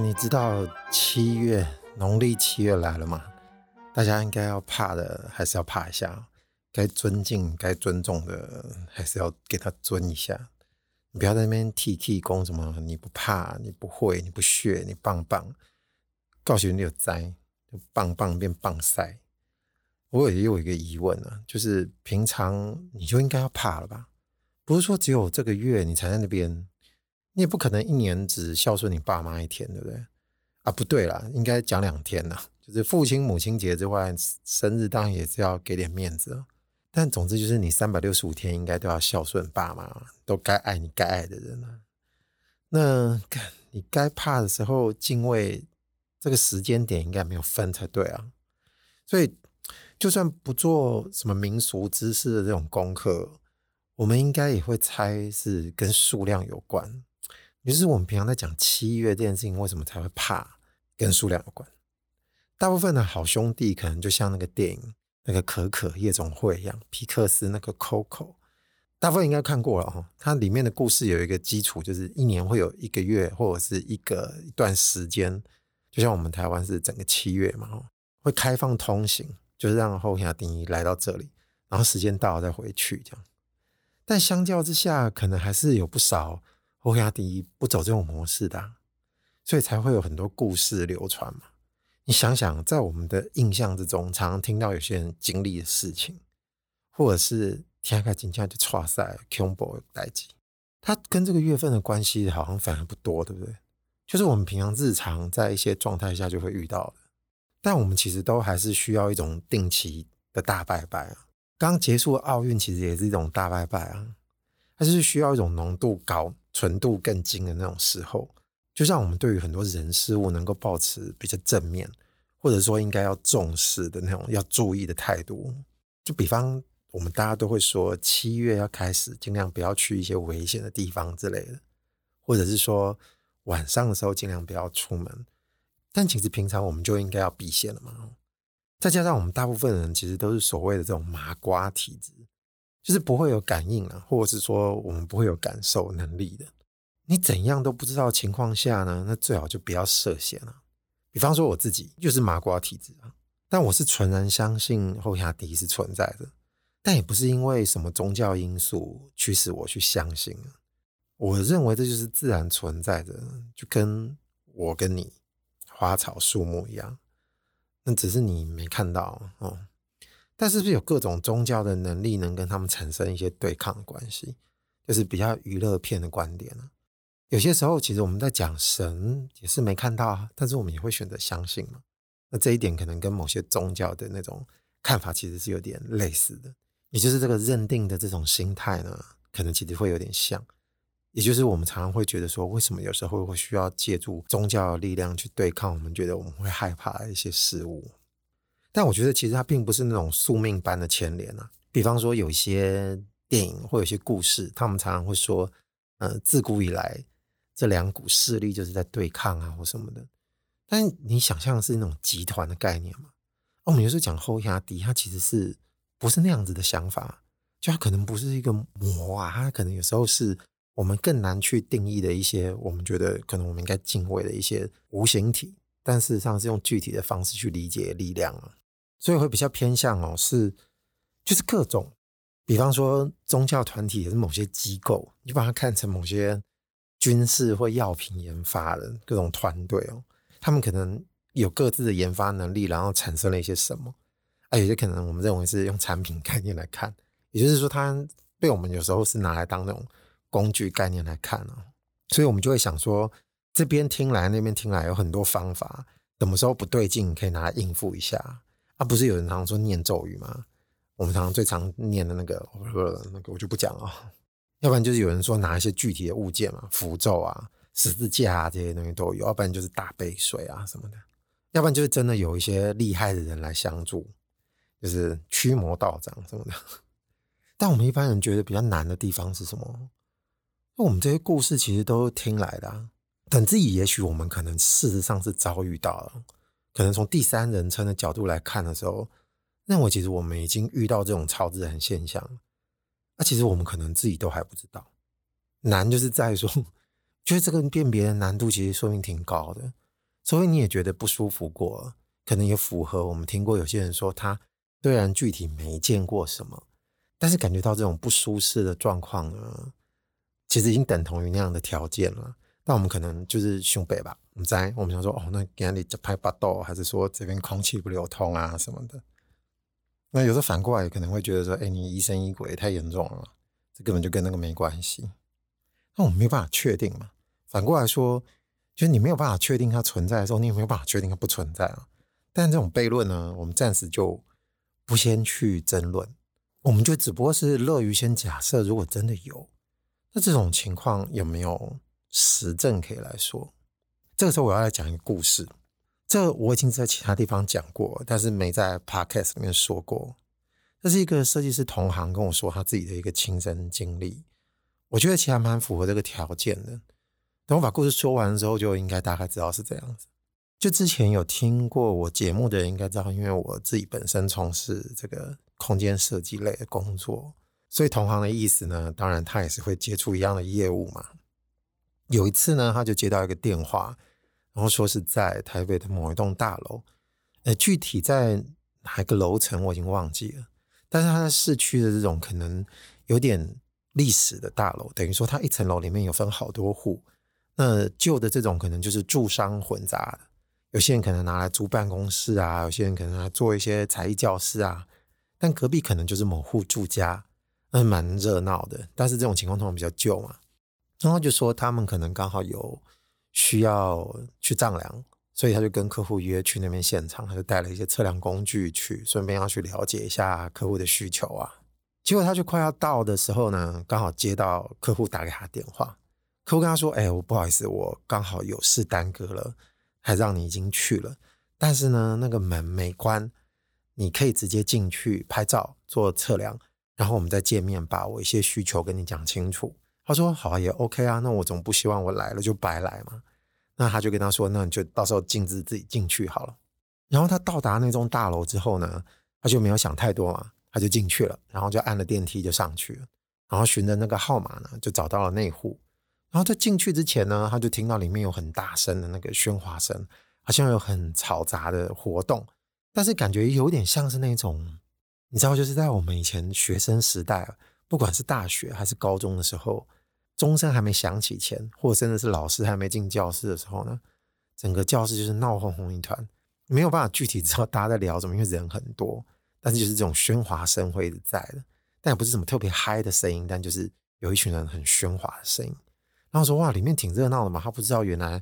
你知道农历七月来了吗？大家应该要怕的还是要怕一下，该尊敬该尊重的还是要给他尊一下。你不要在那边替气功什么你不怕你不会你不屑你棒棒，告诉你有灾就棒棒变棒塞。我也有一个疑问啊，就是平常你就应该要怕了吧，不是说只有这个月你才在那边，你也不可能一年只孝顺你爸妈一天，对不对啊？不对啦，应该讲2天啦，就是父亲母亲节之外，生日当然也是要给点面子，但总之就是你365天应该都要孝顺爸妈，都该爱你该爱的人啊。那你该怕的时候敬畏，这个时间点应该没有分才对啊。所以就算不做什么民俗知识的这种功课，我们应该也会猜是跟数量有关。于是我们平常在讲七月这件事情为什么才会怕，跟数量有关。大部分的好兄弟可能就像那个电影那个可可夜总会一样，皮克斯那个 Coco， 大部分应该看过了哦。它里面的故事有一个基础，就是一年会有一个月或者是一段时间，就像我们台湾是整个7月嘛，哦，会开放通行，就是让后天丁一来到这里，然后时间到了再回去这样。但相较之下，可能还是有不少后天丁一不走这种模式的啊，所以才会有很多故事流传嘛。你想想，在我们的印象之中，常常听到有些人经历的事情，或者是天开金价就挫赛、恐怖代际，它跟这个月份的关系好像反而不多，对不对？就是我们平常日常在一些状态下就会遇到的，但我们其实都还是需要一种定期的大拜拜啊。刚结束的奥运其实也是一种大拜拜啊，它就是需要一种浓度高、纯度更精的那种时候。就像我们对于很多人事物能够保持比较正面，或者说应该要重视的那种要注意的态度，就比方我们大家都会说7月要开始尽量不要去一些危险的地方之类的，或者是说晚上的时候尽量不要出门，但其实平常我们就应该要避嫌了嘛。再加上我们大部分人其实都是所谓的这种麻瓜体质，就是不会有感应啊，或者是说我们不会有感受能力的，你怎样都不知道的情况下呢，那最好就不要涉险了。比方说我自己就是麻瓜体质啊，但我是纯然相信后天敌是存在的，但也不是因为什么宗教因素驱使我去相信啊。我认为这就是自然存在的，就跟我跟你花草树木一样，那只是你没看到哦。但是不是有各种宗教的能力能跟他们产生一些对抗的关系，就是比较娱乐片的观点啊。有些时候其实我们在讲神也是没看到啊，但是我们也会选择相信嘛。那这一点可能跟某些宗教的那种看法其实是有点类似的，也就是这个认定的这种心态呢，可能其实会有点像，也就是我们常常会觉得说为什么有时候会需要借助宗教的力量去对抗我们觉得我们会害怕的一些事物。但我觉得其实它并不是那种宿命般的牵连啊。比方说有一些电影或有些故事，他们常常会说自古以来这两股势力就是在对抗啊或什么的，但你想象的是那种集团的概念嘛？我们有时候讲后天敌，它其实是不是那样子的想法，就它可能不是一个魔啊，它可能有时候是我们更难去定义的一些我们觉得可能我们应该敬畏的一些无形体，但事实上是用具体的方式去理解力量啊，所以会比较偏向哦，是就是各种比方说宗教团体也是某些机构，你把它看成某些军事或药品研发的各种团队哦，他们可能有各自的研发能力，然后产生了一些什么啊，有些可能我们认为是用产品概念来看，也就是说它被我们有时候是拿来当那种工具概念来看哦，所以我们就会想说这边听来那边听来有很多方法，什么时候不对劲可以拿来应付一下啊。不是有人常常说念咒语吗？我们最常念的那个我就不讲了哦，要不然就是有人说拿一些具体的物件嘛，符咒啊十字架啊这些东西都有，要不然就是大杯水啊什么的，要不然就是真的有一些厉害的人来相助，就是驱魔道长什么的。但我们一般人觉得比较难的地方是什么？我们这些故事其实都听来的啊，等自己也许我们可能事实上是遭遇到了，可能从第三人称的角度来看的时候，认为其实我们已经遇到这种超自然现象了，其实我们可能自己都还不知道。难就是在于说，觉得这个辨别的难度其实说明挺高的，所以你也觉得不舒服过了，可能也符合我们听过有些人说他虽然具体没见过什么，但是感觉到这种不舒适的状况呢，其实已经等同于那样的条件了。那我们可能就是胸背吧，我们在我们想说哦，那给你拍巴豆，还是说这边空气不流通啊什么的。那有时候反过来也可能会觉得说，哎，你疑神疑鬼太严重了，这根本就跟那个没关系。那我们没有办法确定嘛。反过来说，就是你没有办法确定它存在的时候，你也没有办法确定它不存在啊。但这种悖论呢，我们暂时就不先去争论，我们就只不过是乐于先假设，如果真的有，那这种情况有没有实证可以来说？这个时候我要来讲一个故事，这我已经在其他地方讲过，但是没在 podcast 里面说过。这是一个设计师同行跟我说他自己的一个亲身经历，我觉得其实还蛮符合这个条件的。等我把故事说完之后，就应该大概知道是这样子。就之前有听过我节目的人应该知道，因为我自己本身从事这个空间设计类的工作，所以同行的意思呢，当然他也是会接触一样的业务嘛。有一次呢，他就接到一个电话，然后说是在台北的某一栋大楼，具体在哪一个楼层我已经忘记了，但是他在市区的这种可能有点历史的大楼，等于说他一层楼里面有分好多户，那旧的这种可能就是住商混杂的。有些人可能拿来租办公室啊，有些人可能拿来做一些才艺教室啊，但隔壁可能就是某户住家，蛮热闹的，但是这种情况通常比较旧嘛。然后就说他们可能刚好有需要去丈量，所以他就跟客户约去那边现场，他就带了一些测量工具去，顺便要去了解一下客户的需求啊。结果他就快要到的时候呢，刚好接到客户打给他电话，客户跟他说，我不好意思，我刚好有事耽搁了，还让你已经去了，但是呢那个门没关，你可以直接进去拍照做测量，然后我们再见面把我一些需求跟你讲清楚。他说好啊，也 OK 啊，那我总不希望我来了就白来嘛。那他就跟他说，那你就到时候径自己进去好了。然后他到达那栋大楼之后呢，他就没有想太多嘛，他就进去了，然后就按了电梯就上去了，然后循着那个号码呢就找到了那户。然后在进去之前呢，他就听到里面有很大声的那个喧哗声，好像有很嘈杂的活动，但是感觉有点像是那种，你知道，就是在我们以前学生时代，不管是大学还是高中的时候，钟声还没响起前，或者甚至是老师还没进教室的时候呢，整个教室就是闹哄哄一团，没有办法具体知道大家在聊什么，因为人很多，但是就是这种喧哗声会一直在的，但也不是什么特别嗨的声音，但就是有一群人很喧哗的声音。然后说哇，里面挺热闹的嘛，他不知道原来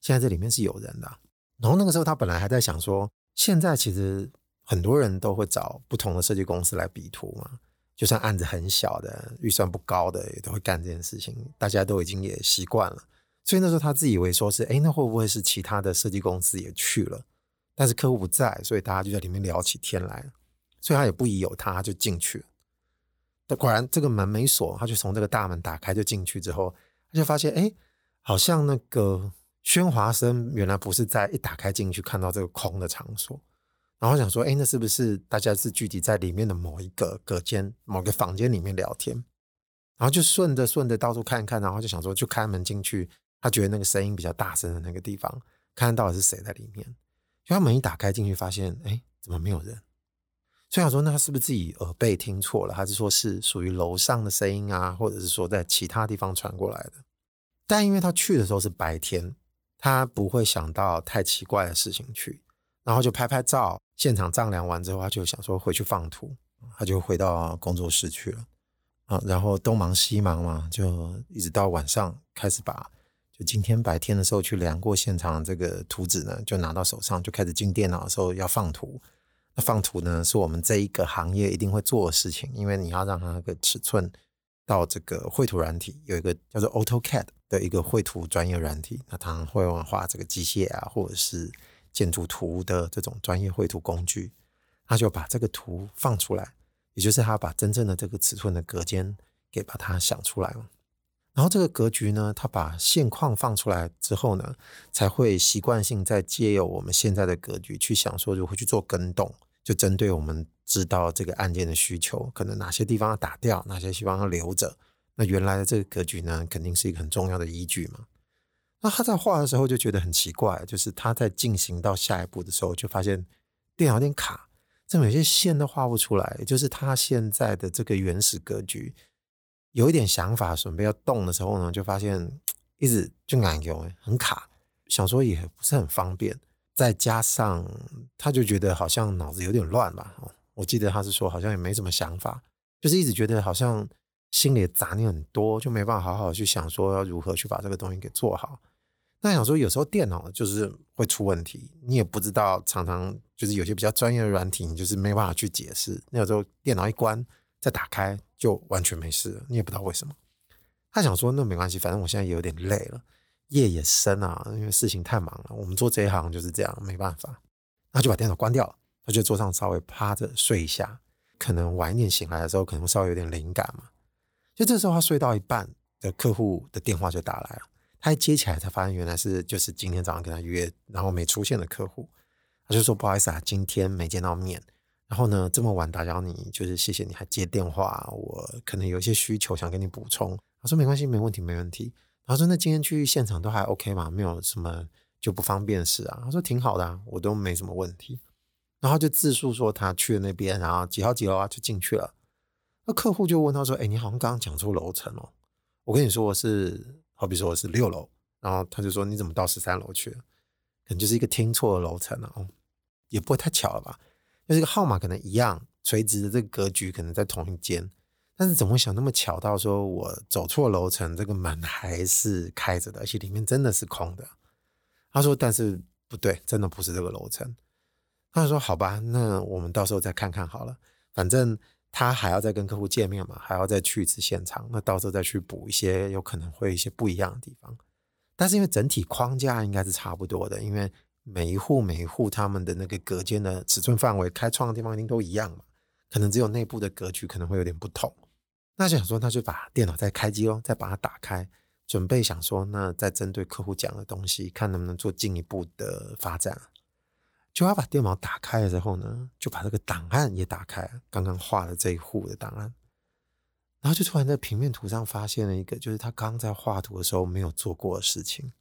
现在这里面是有人的啊。然后那个时候他本来还在想说，现在其实很多人都会找不同的设计公司来比图嘛，就算案子很小的预算不高的也都会干这件事情，大家都已经也习惯了。所以那时候他自以为说是那会不会是其他的设计公司也去了，但是客户不在，所以大家就在里面聊起天来了，所以他也不疑有他，就进去了。果然这个门没锁，他就从这个大门打开就进去之后，就发现好像那个喧哗声原来不是在一打开进去看到这个空的场所，然后想说那是不是大家是聚集在里面的某一个隔间某个房间里面聊天，然后就顺着到处看看，然后就想说就开门进去，他觉得那个声音比较大声的那个地方看到底是谁在里面，就他门一打开进去发现怎么没有人，所以想说那他是不是自己耳背听错了，还是说是属于楼上的声音啊，或者是说在其他地方传过来的。但因为他去的时候是白天，他不会想到太奇怪的事情去，然后就拍拍照，现场丈量完之后他就想说回去放图，他就回到工作室去了，然后东忙西忙嘛，就一直到晚上开始把就今天白天的时候去量过现场这个图纸呢就拿到手上，就开始进电脑的时候要放图。那放图呢是我们这一个行业一定会做的事情，因为你要让它那个尺寸到这个绘图软体，有一个叫做 AutoCAD 的一个绘图专业软体，那当然会画这个机械啊或者是建筑图的这种专业绘图工具，他就把这个图放出来，也就是他把真正的这个尺寸的隔间给把它想出来。然后这个格局呢，它把现况放出来之后呢，才会习惯性再借由我们现在的格局去想说如何去做更动，就针对我们知道这个案件的需求，可能哪些地方要打掉，哪些地方要留着，那原来的这个格局呢，肯定是一个很重要的依据嘛。那他在画的时候就觉得很奇怪，就是他在进行到下一步的时候就发现电脑有点卡，这有些线都画不出来，就是他现在的这个原始格局有一点想法准备要动的时候呢，就发现一直就很卡，想说也不是很方便，再加上他就觉得好像脑子有点乱吧，我记得他是说好像也没什么想法，就是一直觉得好像心里的杂念很多，就没办法好好去想说要如何去把这个东西给做好。那想说有时候电脑就是会出问题，你也不知道，常常就是有些比较专业的软体你就是没办法去解释，那有时候电脑一关再打开就完全没事了，你也不知道为什么。他想说那没关系，反正我现在也有点累了，夜也深啊，因为事情太忙了，我们做这一行就是这样，没办法。他就把电脑关掉了，他就在桌上稍微趴着睡一下，可能晚一点醒来的时候可能稍微有点灵感嘛。就这时候他睡到一半的客户的电话就打来了，他一接起来才发现原来是就是今天早上跟他约然后没出现的客户，他就说不好意思啊，今天没见到面，然后呢这么晚打扰你，就是谢谢你还接电话，我可能有一些需求想跟你补充。他说没关系，没问题没问题。他说那今天去现场都还 OK 嘛，没有什么就不方便事啊。他说挺好的啊，我都没什么问题。然后就自述说他去了那边，然后几号几楼啊就进去了。那客户就问他说你好像刚刚讲出楼层哦，我跟你说我是好比说我是6楼，然后他就说你怎么到13楼去了，可能就是一个听错的楼层啊，也不会太巧了吧，就是一个号码可能一样，垂直的这个格局可能在同一间，但是怎么会想那么巧到说我走错楼层，这个门还是开着的，而且里面真的是空的。他说但是不对，真的不是这个楼层。他说好吧，那我们到时候再看看好了，反正他还要再跟客户见面嘛，还要再去一次现场，那到时候再去补一些有可能会一些不一样的地方。但是因为整体框架应该是差不多的，因为每一户他们的那个隔间的尺寸范围，开窗的地方一定都一样嘛，可能只有内部的格局可能会有点不同。那想说那就把电脑再开机咯，再把它打开，准备想说那再针对客户讲的东西看能不能做进一步的发展。就他把电脑打开了之后呢，就把这个档案也打开了，刚刚画的这一户的档案，然后就突然在平面图上发现了一个就是他刚在画图的时候没有做过的事情，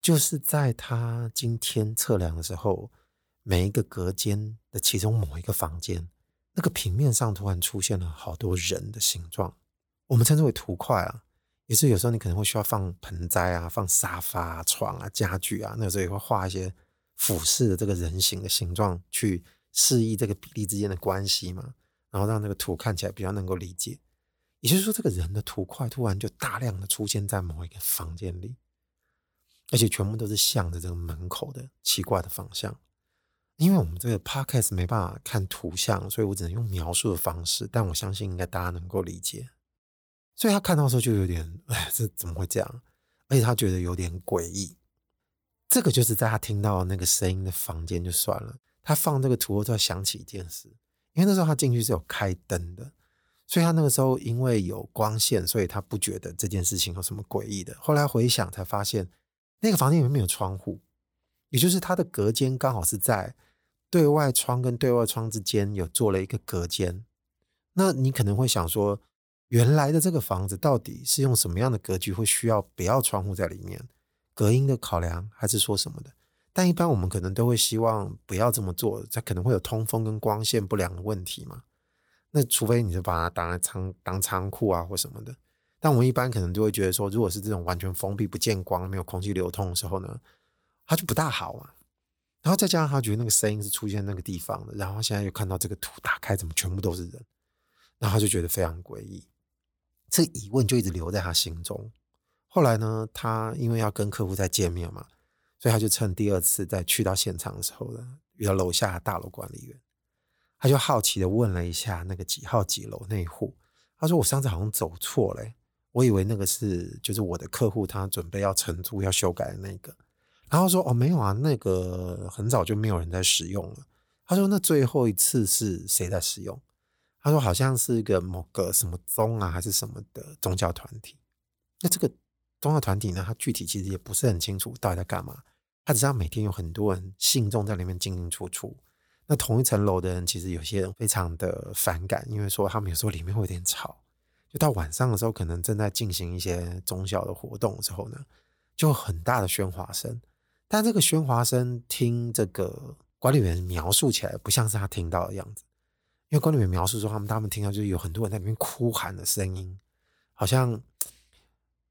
就是在他今天测量的时候，每一个隔间的其中某一个房间那个平面上突然出现了好多人的形状，我们称之为图块啊，也是有时候你可能会需要放盆栽啊，放沙发啊，床啊，家具啊，那有时候也会画一些俯视的这个人形的形状去示意这个比例之间的关系嘛，然后让那个图看起来比较能够理解。也就是说这个人的图块突然就大量的出现在某一个房间里，而且全部都是向着这个门口的奇怪的方向。因为我们这个 podcast 没办法看图像，所以我只能用描述的方式，但我相信应该大家能够理解。所以他看到的时候就有点这怎么会这样，而且他觉得有点诡异。这个就是在他听到那个声音的房间就算了，他放这个图后就要想起一件事，因为那时候他进去是有开灯的，所以他那个时候因为有光线，所以他不觉得这件事情有什么诡异的。后来回想才发现那个房间里面没有窗户，也就是他的隔间刚好是在对外窗跟对外窗之间有做了一个隔间。那你可能会想说原来的这个房子到底是用什么样的格局会需要不要窗户在里面，隔音的考量还是说什么的，但一般我们可能都会希望不要这么做，它可能会有通风跟光线不良的问题嘛。那除非你就把它当仓库啊或什么的，但我们一般可能就会觉得说如果是这种完全封闭不见光没有空气流通的时候呢，它就不大好嘛。然后再加上他觉得那个声音是出现那个地方的，然后现在又看到这个图打开怎么全部都是人，然后他就觉得非常诡异，这疑问就一直留在他心中。后来呢，他因为要跟客户再见面嘛，所以他就趁第二次再去到现场的时候呢，遇到楼下的大楼管理员，他就好奇的问了一下那个几号几楼那一户，他说我上次好像走错了，我以为那个是就是我的客户他准备要承租要修改的那个，然后说哦没有啊，那个很早就没有人在使用了。他说那最后一次是谁在使用，他说好像是一个某个什么宗啊还是什么的宗教团体。那这个宗教团体呢，它具体其实也不是很清楚到底在干嘛，它只知道每天有很多人信众在里面进进出出。那同一层楼的人其实有些人非常的反感，因为说他们有时候里面会有点吵，就到晚上的时候可能正在进行一些宗教的活动的时候呢，就有很大的喧哗声。但这个喧哗声听这个管理员描述起来不像是他听到的样子，因为管理员描述说他们听到就是有很多人在里面哭喊的声音，好像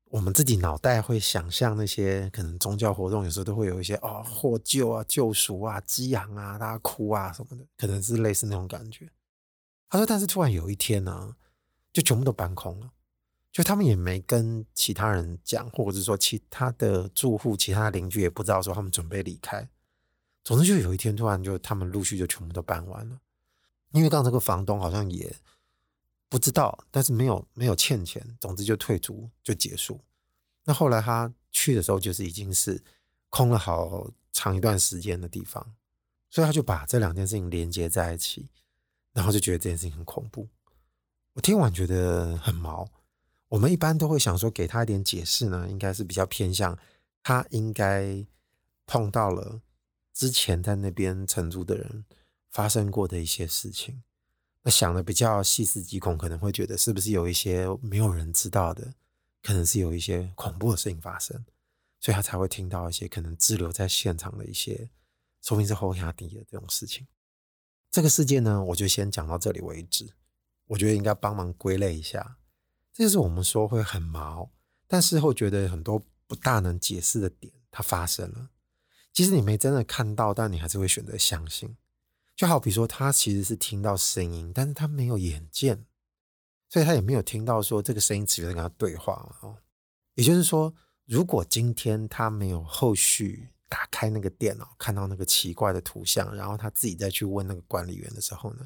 我们自己脑袋会想象那些可能宗教活动有时候都会有一些获救啊、救赎啊、激昂啊、大家哭啊什么的，可能是类似那种感觉。他说但是突然有一天呢，就全部都搬空了，就他们也没跟其他人讲，或者是说其他的住户、其他邻居也不知道说他们准备离开。总之就有一天突然就他们陆续就全部都搬完了，因为刚才这个房东好像也不知道，但是没有欠钱，总之就退租就结束。那后来他去的时候就是已经是空了好长一段时间的地方，所以他就把这两件事情连接在一起，然后就觉得这件事情很恐怖。我听完觉得很毛，我们一般都会想说给他一点解释呢，应该是比较偏向他应该碰到了之前在那边承租的人发生过的一些事情。那想的比较细思极恐，可能会觉得是不是有一些没有人知道的，可能是有一些恐怖的事情发生，所以他才会听到一些可能滞留在现场的一些说不定是后下底的这种事情。这个事件呢，我就先讲到这里为止。我觉得应该帮忙归类一下，这就是我们说会很毛，但事后觉得很多不大能解释的点它发生了，即使你没真的看到，但你还是会选择相信。就好比说他其实是听到声音，但是他没有眼见，所以他也没有听到说这个声音持续在跟他对话。也就是说，如果今天他没有后续打开那个电脑看到那个奇怪的图像，然后他自己再去问那个管理员的时候呢，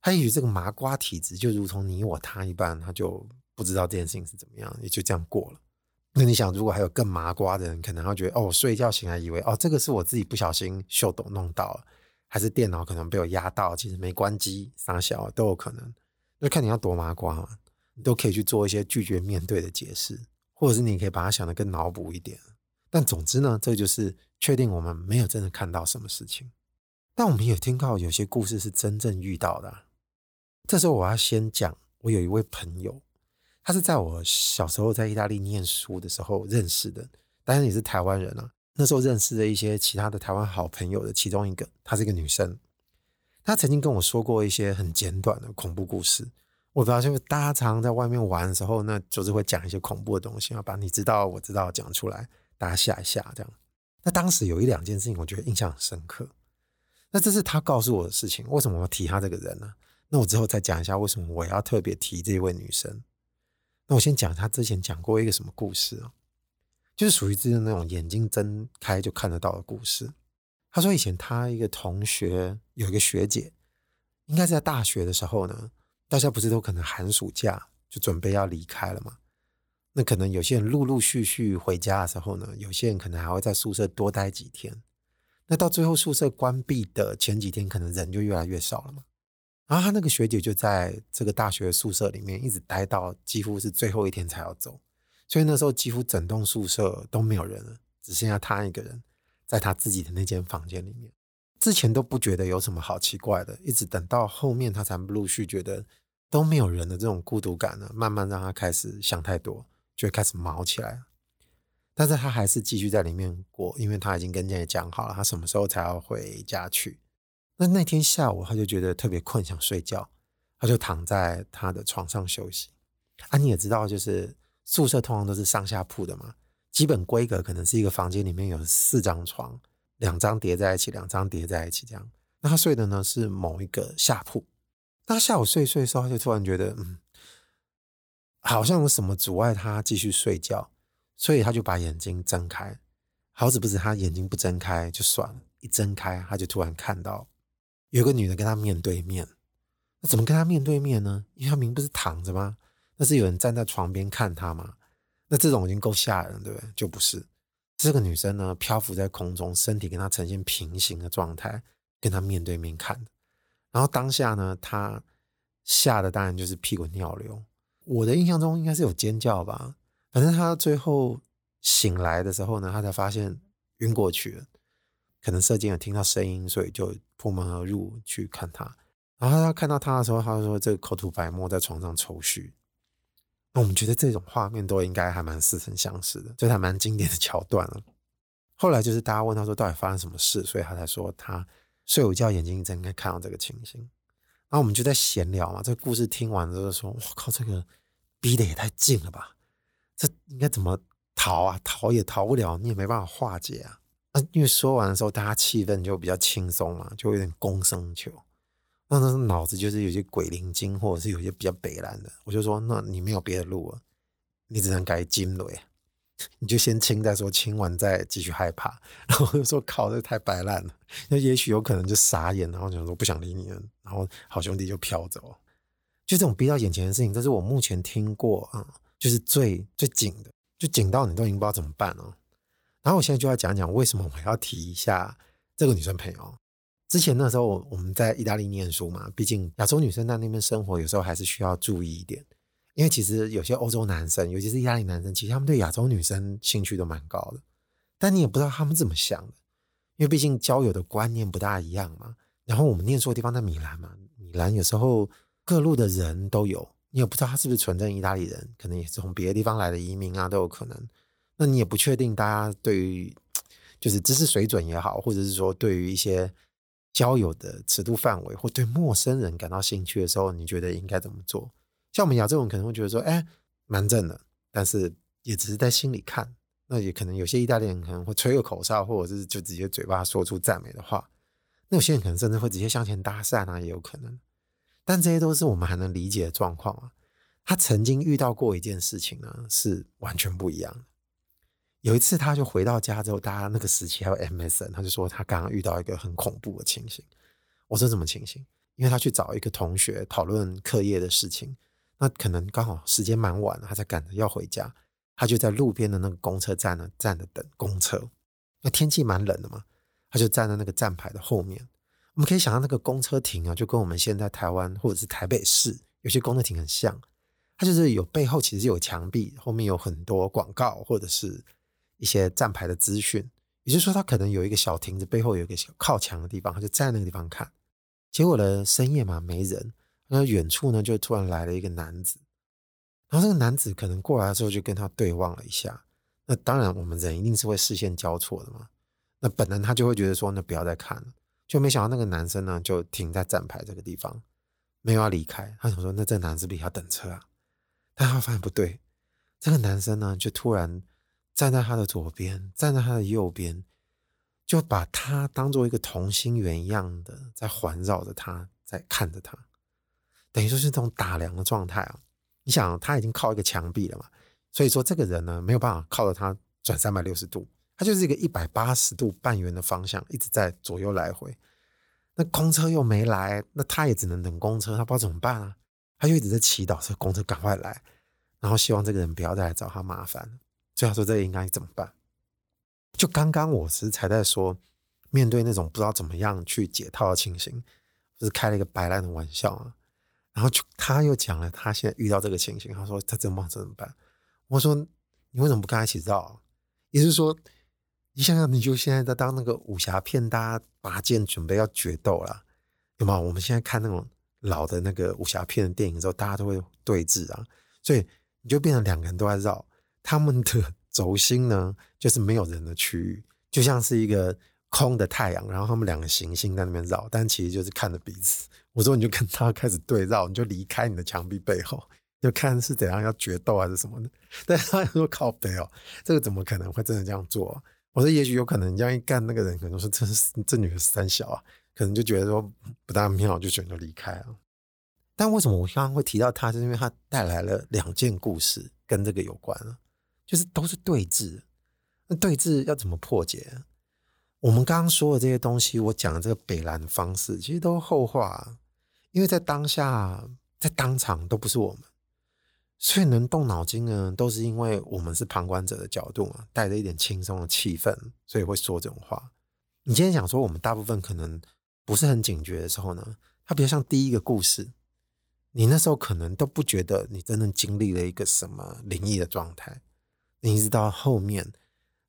他也许这个麻瓜体质就如同你我他一般，他就不知道这件事情是怎么样，也就这样过了。那你想，如果还有更麻瓜的人，可能他觉得我睡觉醒来以为这个是我自己不小心秀抖弄到了，还是电脑可能被我压到，其实没关机，傻小都有可能。就看你要多麻瓜嘛，你都可以去做一些拒绝面对的解释，或者是你可以把它想得更脑补一点。但总之呢，这就是确定我们没有真的看到什么事情，但我们也听到有些故事是真正遇到的。这时候我要先讲，我有一位朋友，他是在我小时候在意大利念书的时候认识的，当然也是台湾人啊。那时候认识的一些其他的台湾好朋友的其中一个，她是一个女生，她曾经跟我说过一些很简短的恐怖故事。我不知道是不是大家常常在外面玩的时候，那就是会讲一些恐怖的东西，要把你知道我知道讲出来，大家吓一吓这样。那当时有一两件事情我觉得印象很深刻，那这是她告诉我的事情。为什么我要提她这个人呢？那我之后再讲一下为什么我要特别提这位女生。那我先讲她之前讲过一个什么故事啊，就是属于那种眼睛睁开就看得到的故事。她说以前她一个同学，有一个学姐，应该是在大学的时候呢，大家不是都可能寒暑假就准备要离开了嘛？那可能有些人陆陆续续回家的时候呢，有些人可能还会在宿舍多待几天。那到最后宿舍关闭的前几天，可能人就越来越少了嘛。然后他那个学姐就在这个大学宿舍里面一直待到几乎是最后一天才要走，所以那时候几乎整栋宿舍都没有人了，只剩下他一个人在他自己的那间房间里面。之前都不觉得有什么好奇怪的，一直等到后面他才陆续觉得都没有人的这种孤独感呢，慢慢让他开始想太多，就会开始毛起来。但是他还是继续在里面过，因为他已经跟人家讲好了他什么时候才要回家去。那天下午他就觉得特别困，想睡觉，他就躺在他的床上休息。你也知道，就是宿舍通常都是上下铺的嘛，基本规格可能是一个房间里面有4张床，2张叠在一起，2张叠在一起这样。那他睡的呢是某一个下铺。那他下午睡的时候，他就突然觉得好像有什么阻碍他继续睡觉，所以他就把眼睛睁开。好死不死，他眼睛不睁开就算了，一睁开他就突然看到有个女的跟他面对面。那怎么跟他面对面呢？因为他明明不是躺着吗？那是有人站在床边看他吗？那这种已经够吓人，对不对？就不是。这个女生呢，漂浮在空中，身体跟他呈现平行的状态，跟他面对面看的。然后当下呢，他吓得当然就是屁滚尿流。我的印象中应该是有尖叫吧，反正他最后醒来的时候呢，他才发现晕过去了，可能射箭有听到声音，所以就破门而入去看他。然后他看到他的时候，他说这个口吐白沫，在床上抽搐。我们觉得这种画面都应该还蛮似曾相识的，就还蛮经典的桥段了。后来就是大家问他说到底发生什么事，所以他才说他睡午觉眼睛一睁开看到这个情形。然后我们就在闲聊嘛，这个故事听完之后说，我靠，这个逼得也太近了吧，这应该怎么逃啊？逃也逃不了，你也没办法化解啊。因为说完的时候大家气氛就比较轻松嘛，就有点攻生球。那时候脑子就是有些鬼灵精，或者是有些比较北蓝的，我就说那你没有别的路了，你只能改金雷，你就先清再说，清完再继续害怕。然后我就说靠，这太白烂了，那也许有可能就傻眼，然后就说不想理你了，然后好兄弟就飘走。就这种逼到眼前的事情，这是我目前听过就是最紧的，就紧到你都已经不知道怎么办了。然后我现在就要讲讲为什么我要提一下这个女生朋友。之前那时候我们在意大利念书嘛，毕竟亚洲女生在那边生活有时候还是需要注意一点，因为其实有些欧洲男生，尤其是意大利男生，其实他们对亚洲女生兴趣都蛮高的，但你也不知道他们怎么想的，因为毕竟交友的观念不大一样嘛。然后我们念书的地方在米兰嘛，米兰有时候各路的人都有，你也不知道他是不是纯正意大利人，可能也是从别的地方来的移民啊，都有可能。那你也不确定大家对于就是知识水准也好，或者是说对于一些交友的尺度范围，或对陌生人感到兴趣的时候，你觉得应该怎么做？像我们亚洲人可能会觉得说蛮正的，但是也只是在心里看。那也可能有些意大利人可能会吹个口哨，或者是就直接嘴巴说出赞美的话，那有些人可能甚至会直接向前搭讪啊，也有可能。但这些都是我们还能理解的状况啊。他曾经遇到过一件事情呢，是完全不一样的。有一次他就回到家之后，大家那个时期还有 MSN， 他就说他刚刚遇到一个很恐怖的情形。我说什么情形？因为他去找一个同学讨论课业的事情，那可能刚好时间蛮晚了，他才赶着要回家，他就在路边的那个公车站呢站着等公车。那天气蛮冷的嘛，他就站在那个站牌的后面。我们可以想象那个公车亭啊，就跟我们现在台湾或者是台北市有些公车亭很像，它就是有背后其实有墙壁，后面有很多广告或者是一些站牌的资讯，也就是说他可能有一个小亭子，背后有一个小靠墙的地方，他就站在那个地方看。结果呢，深夜嘛没人，那远处呢就突然来了一个男子，然后这个男子可能过来的时候就跟他对望了一下。那当然我们人一定是会视线交错的嘛，那本能他就会觉得说那不要再看了，就没想到那个男生呢就停在站牌这个地方没有要离开。他想说那这男是不是要等车啊，但他发现不对，这个男生呢就突然站在他的左边，站在他的右边，就把他当作一个同心圆一样的在环绕着他，在看着他，等于说是这种打量的状态啊。你想他已经靠一个墙壁了嘛，所以说这个人呢没有办法靠着他转360度，他就是一个180度半圆的方向一直在左右来回。那公车又没来，那他也只能等公车，他不知道怎么办啊，他就一直在祈祷说公车赶快来，然后希望这个人不要再来找他麻烦。所以他说这应该怎么办？就刚刚我是才在说，面对那种不知道怎么样去解套的情形，就是开了一个白烂的玩笑啊。然后就他又讲了他现在遇到这个情形，他说他真不知道怎么办。我说你为什么不跟他一起绕啊？也就是说你想想，你就现在在当那个武侠片，大家拔剑准备要决斗啦，有没有？我们现在看那种老的那个武侠片的电影之后，大家都会对峙啊，所以你就变成两个人都在绕。他们的轴心呢就是没有人的区域，就像是一个空的太阳，然后他们两个行星在那边绕，但其实就是看着彼此。我说你就跟他开始对绕，你就离开你的墙壁背后，就看是怎样要决斗还是什么的。但他说靠北哦，这个怎么可能会真的这样做啊？我说也许有可能你这样一干，那个人可能说这女的三小啊，可能就觉得说不大妙，就选择离开啊。但为什么我刚刚会提到他，是因为他带来了2件故事跟这个有关啊，就是都是对峙。那对峙要怎么破解？我们刚刚说的这些东西，我讲的这个北兰的方式其实都是后话啊，因为在当下在当场都不是我们，所以能动脑筋呢都是因为我们是旁观者的角度嘛，带着一点轻松的气氛，所以会说这种话。你今天想说我们大部分可能不是很警觉的时候呢，它比较像第一个故事，你那时候可能都不觉得你真的经历了一个什么灵异的状态，你一直到后面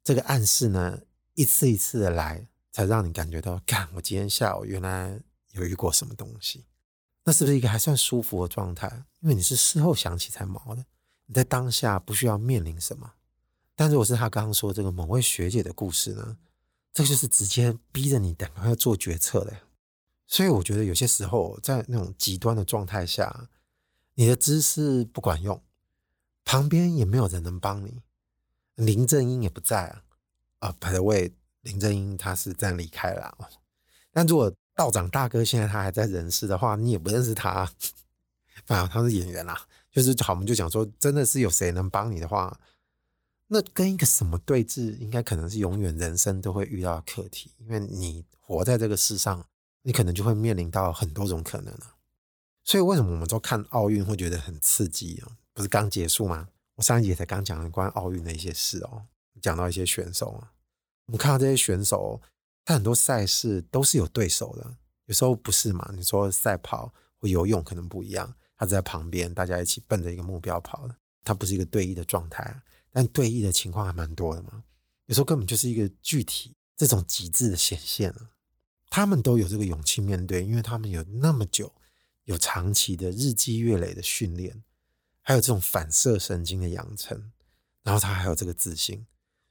这个暗示呢一次一次的来，才让你感觉到干，我今天下午原来有遇过什么东西。那是不是一个还算舒服的状态？因为你是事后想起才毛的，你在当下不需要面临什么。但如果是他刚刚说这个某位学姐的故事呢，这就是直接逼着你赶快要做决策的。所以我觉得有些时候在那种极端的状态下，你的知识不管用，旁边也没有人能帮你，林正英也不在啊。by the way， 林正英他是暂离开了，但如果道长大哥现在他还在人世的话，你也不认识他啊。反正他是演员啦，就是好，我们就讲说真的是有谁能帮你的话，那跟一个什么对峙，应该可能是永远人生都会遇到的课题。因为你活在这个世上，你可能就会面临到很多种可能啊。所以为什么我们都看奥运会觉得很刺激啊？不是刚结束吗？我上一集才刚讲了关于奥运的一些事哦，讲到一些选手啊，我们看到这些选手他很多赛事都是有对手的，有时候不是嘛？你说赛跑或游泳可能不一样，他在旁边大家一起奔着一个目标跑的，他不是一个对弈的状态，但对弈的情况还蛮多的嘛。有时候根本就是一个具体这种极致的显现了。他们都有这个勇气面对，因为他们有那么久有长期的日积月累的训练，还有这种反射神经的养成，然后他还有这个自信，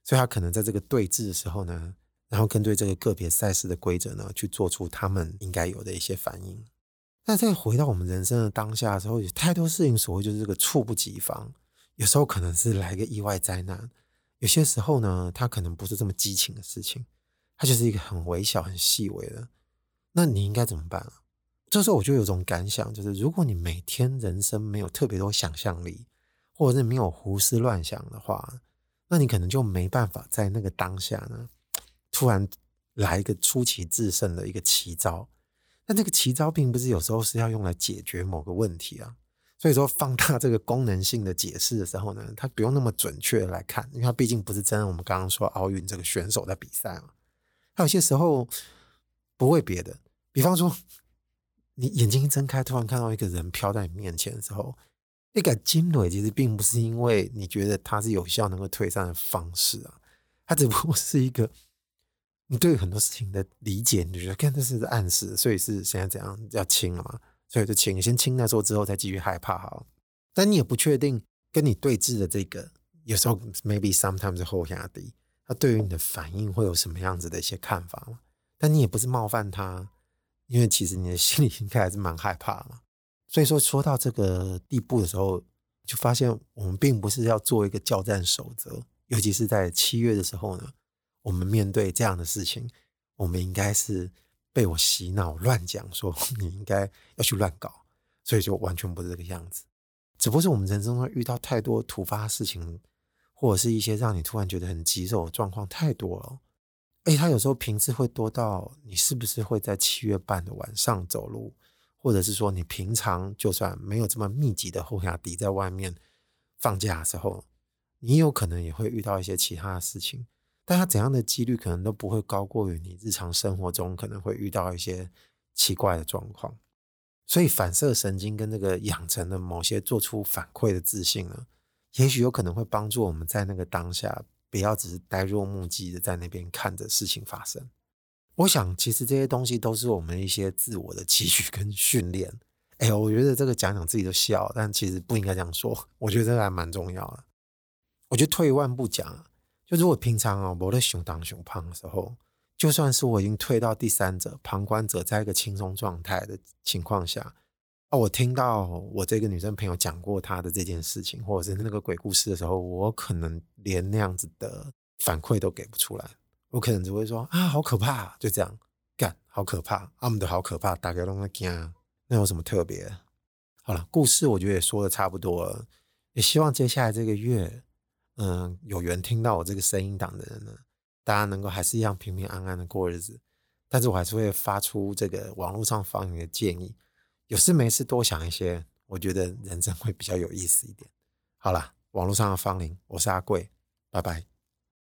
所以他可能在这个对峙的时候呢，然后根据这个个别赛事的规则呢，去做出他们应该有的一些反应。那再回到我们人生的当下的时候，有太多事情所谓就是这个猝不及防，有时候可能是来个意外灾难，有些时候呢，它可能不是这么激情的事情，它就是一个很微小很细微的。那你应该怎么办啊？这时候我就有种感想，就是如果你每天人生没有特别多想象力，或者是没有胡思乱想的话，那你可能就没办法在那个当下呢突然来一个出奇制胜的一个奇招。但这个奇招并不是有时候是要用来解决某个问题啊，所以说放大这个功能性的解释的时候呢，它不用那么准确来看，因为它毕竟不是真的我们刚刚说奥运这个选手在比赛嘛。它有些时候不为别的，比方说你眼睛一睁开突然看到一个人飘在你面前的时候，那个惊雷其实并不是因为你觉得它是有效能够退散的方式啊，它只不过是一个你对很多事情的理解，你就觉得看这是暗示，所以是现在怎样要清了嘛，所以就清，先清了之后再继续害怕好了。但你也不确定跟你对峙的这个，有时候 maybe sometimes 后下底，他对于你的反应会有什么样子的一些看法嘛？但你也不是冒犯他，因为其实你的心里应该还是蛮害怕嘛。所以说到这个地步的时候，就发现我们并不是要做一个教战守则，尤其是在7月的时候呢。我们面对这样的事情，我们应该是被我洗脑乱讲说你应该要去乱搞，所以就完全不是这个样子。只不过是我们人生中遇到太多突发事情，或者是一些让你突然觉得很棘手的状况太多了，而且它有时候频次会多到你是不是会在7月半的晚上走路，或者是说你平常就算没有这么密集的后下底，在外面放假的时候你有可能也会遇到一些其他的事情，但它怎样的几率可能都不会高过于你日常生活中可能会遇到一些奇怪的状况。所以反射神经跟这个养成的某些做出反馈的自信呢，也许有可能会帮助我们在那个当下不要只是呆若木鸡的在那边看着事情发生。我想其实这些东西都是我们一些自我的期许跟训练。我觉得这个讲自己都笑，但其实不应该这样说，我觉得这个还蛮重要的。我觉得退一万步讲啊，就如果平常啊，我在熊当熊胖的时候，就算是我已经退到第三者、旁观者，在一个轻松状态的情况下，我听到我这个女生朋友讲过她的这件事情，或者是那个鬼故事的时候，我可能连那样子的反馈都给不出来，我可能只会说啊，好可怕，就这样，干，好可怕，我们都好可怕，大家都在怕，那有什么特别？好了，故事我觉得也说的差不多了，也希望接下来这个月。有缘听到我这个声音档的人呢，大家能够还是一样平平安安的过日子，但是我还是会发出这个网络上方言的建议，有事没事多想一些，我觉得人生会比较有意思一点。好啦，网络上的芳龄，我是阿贵，拜拜。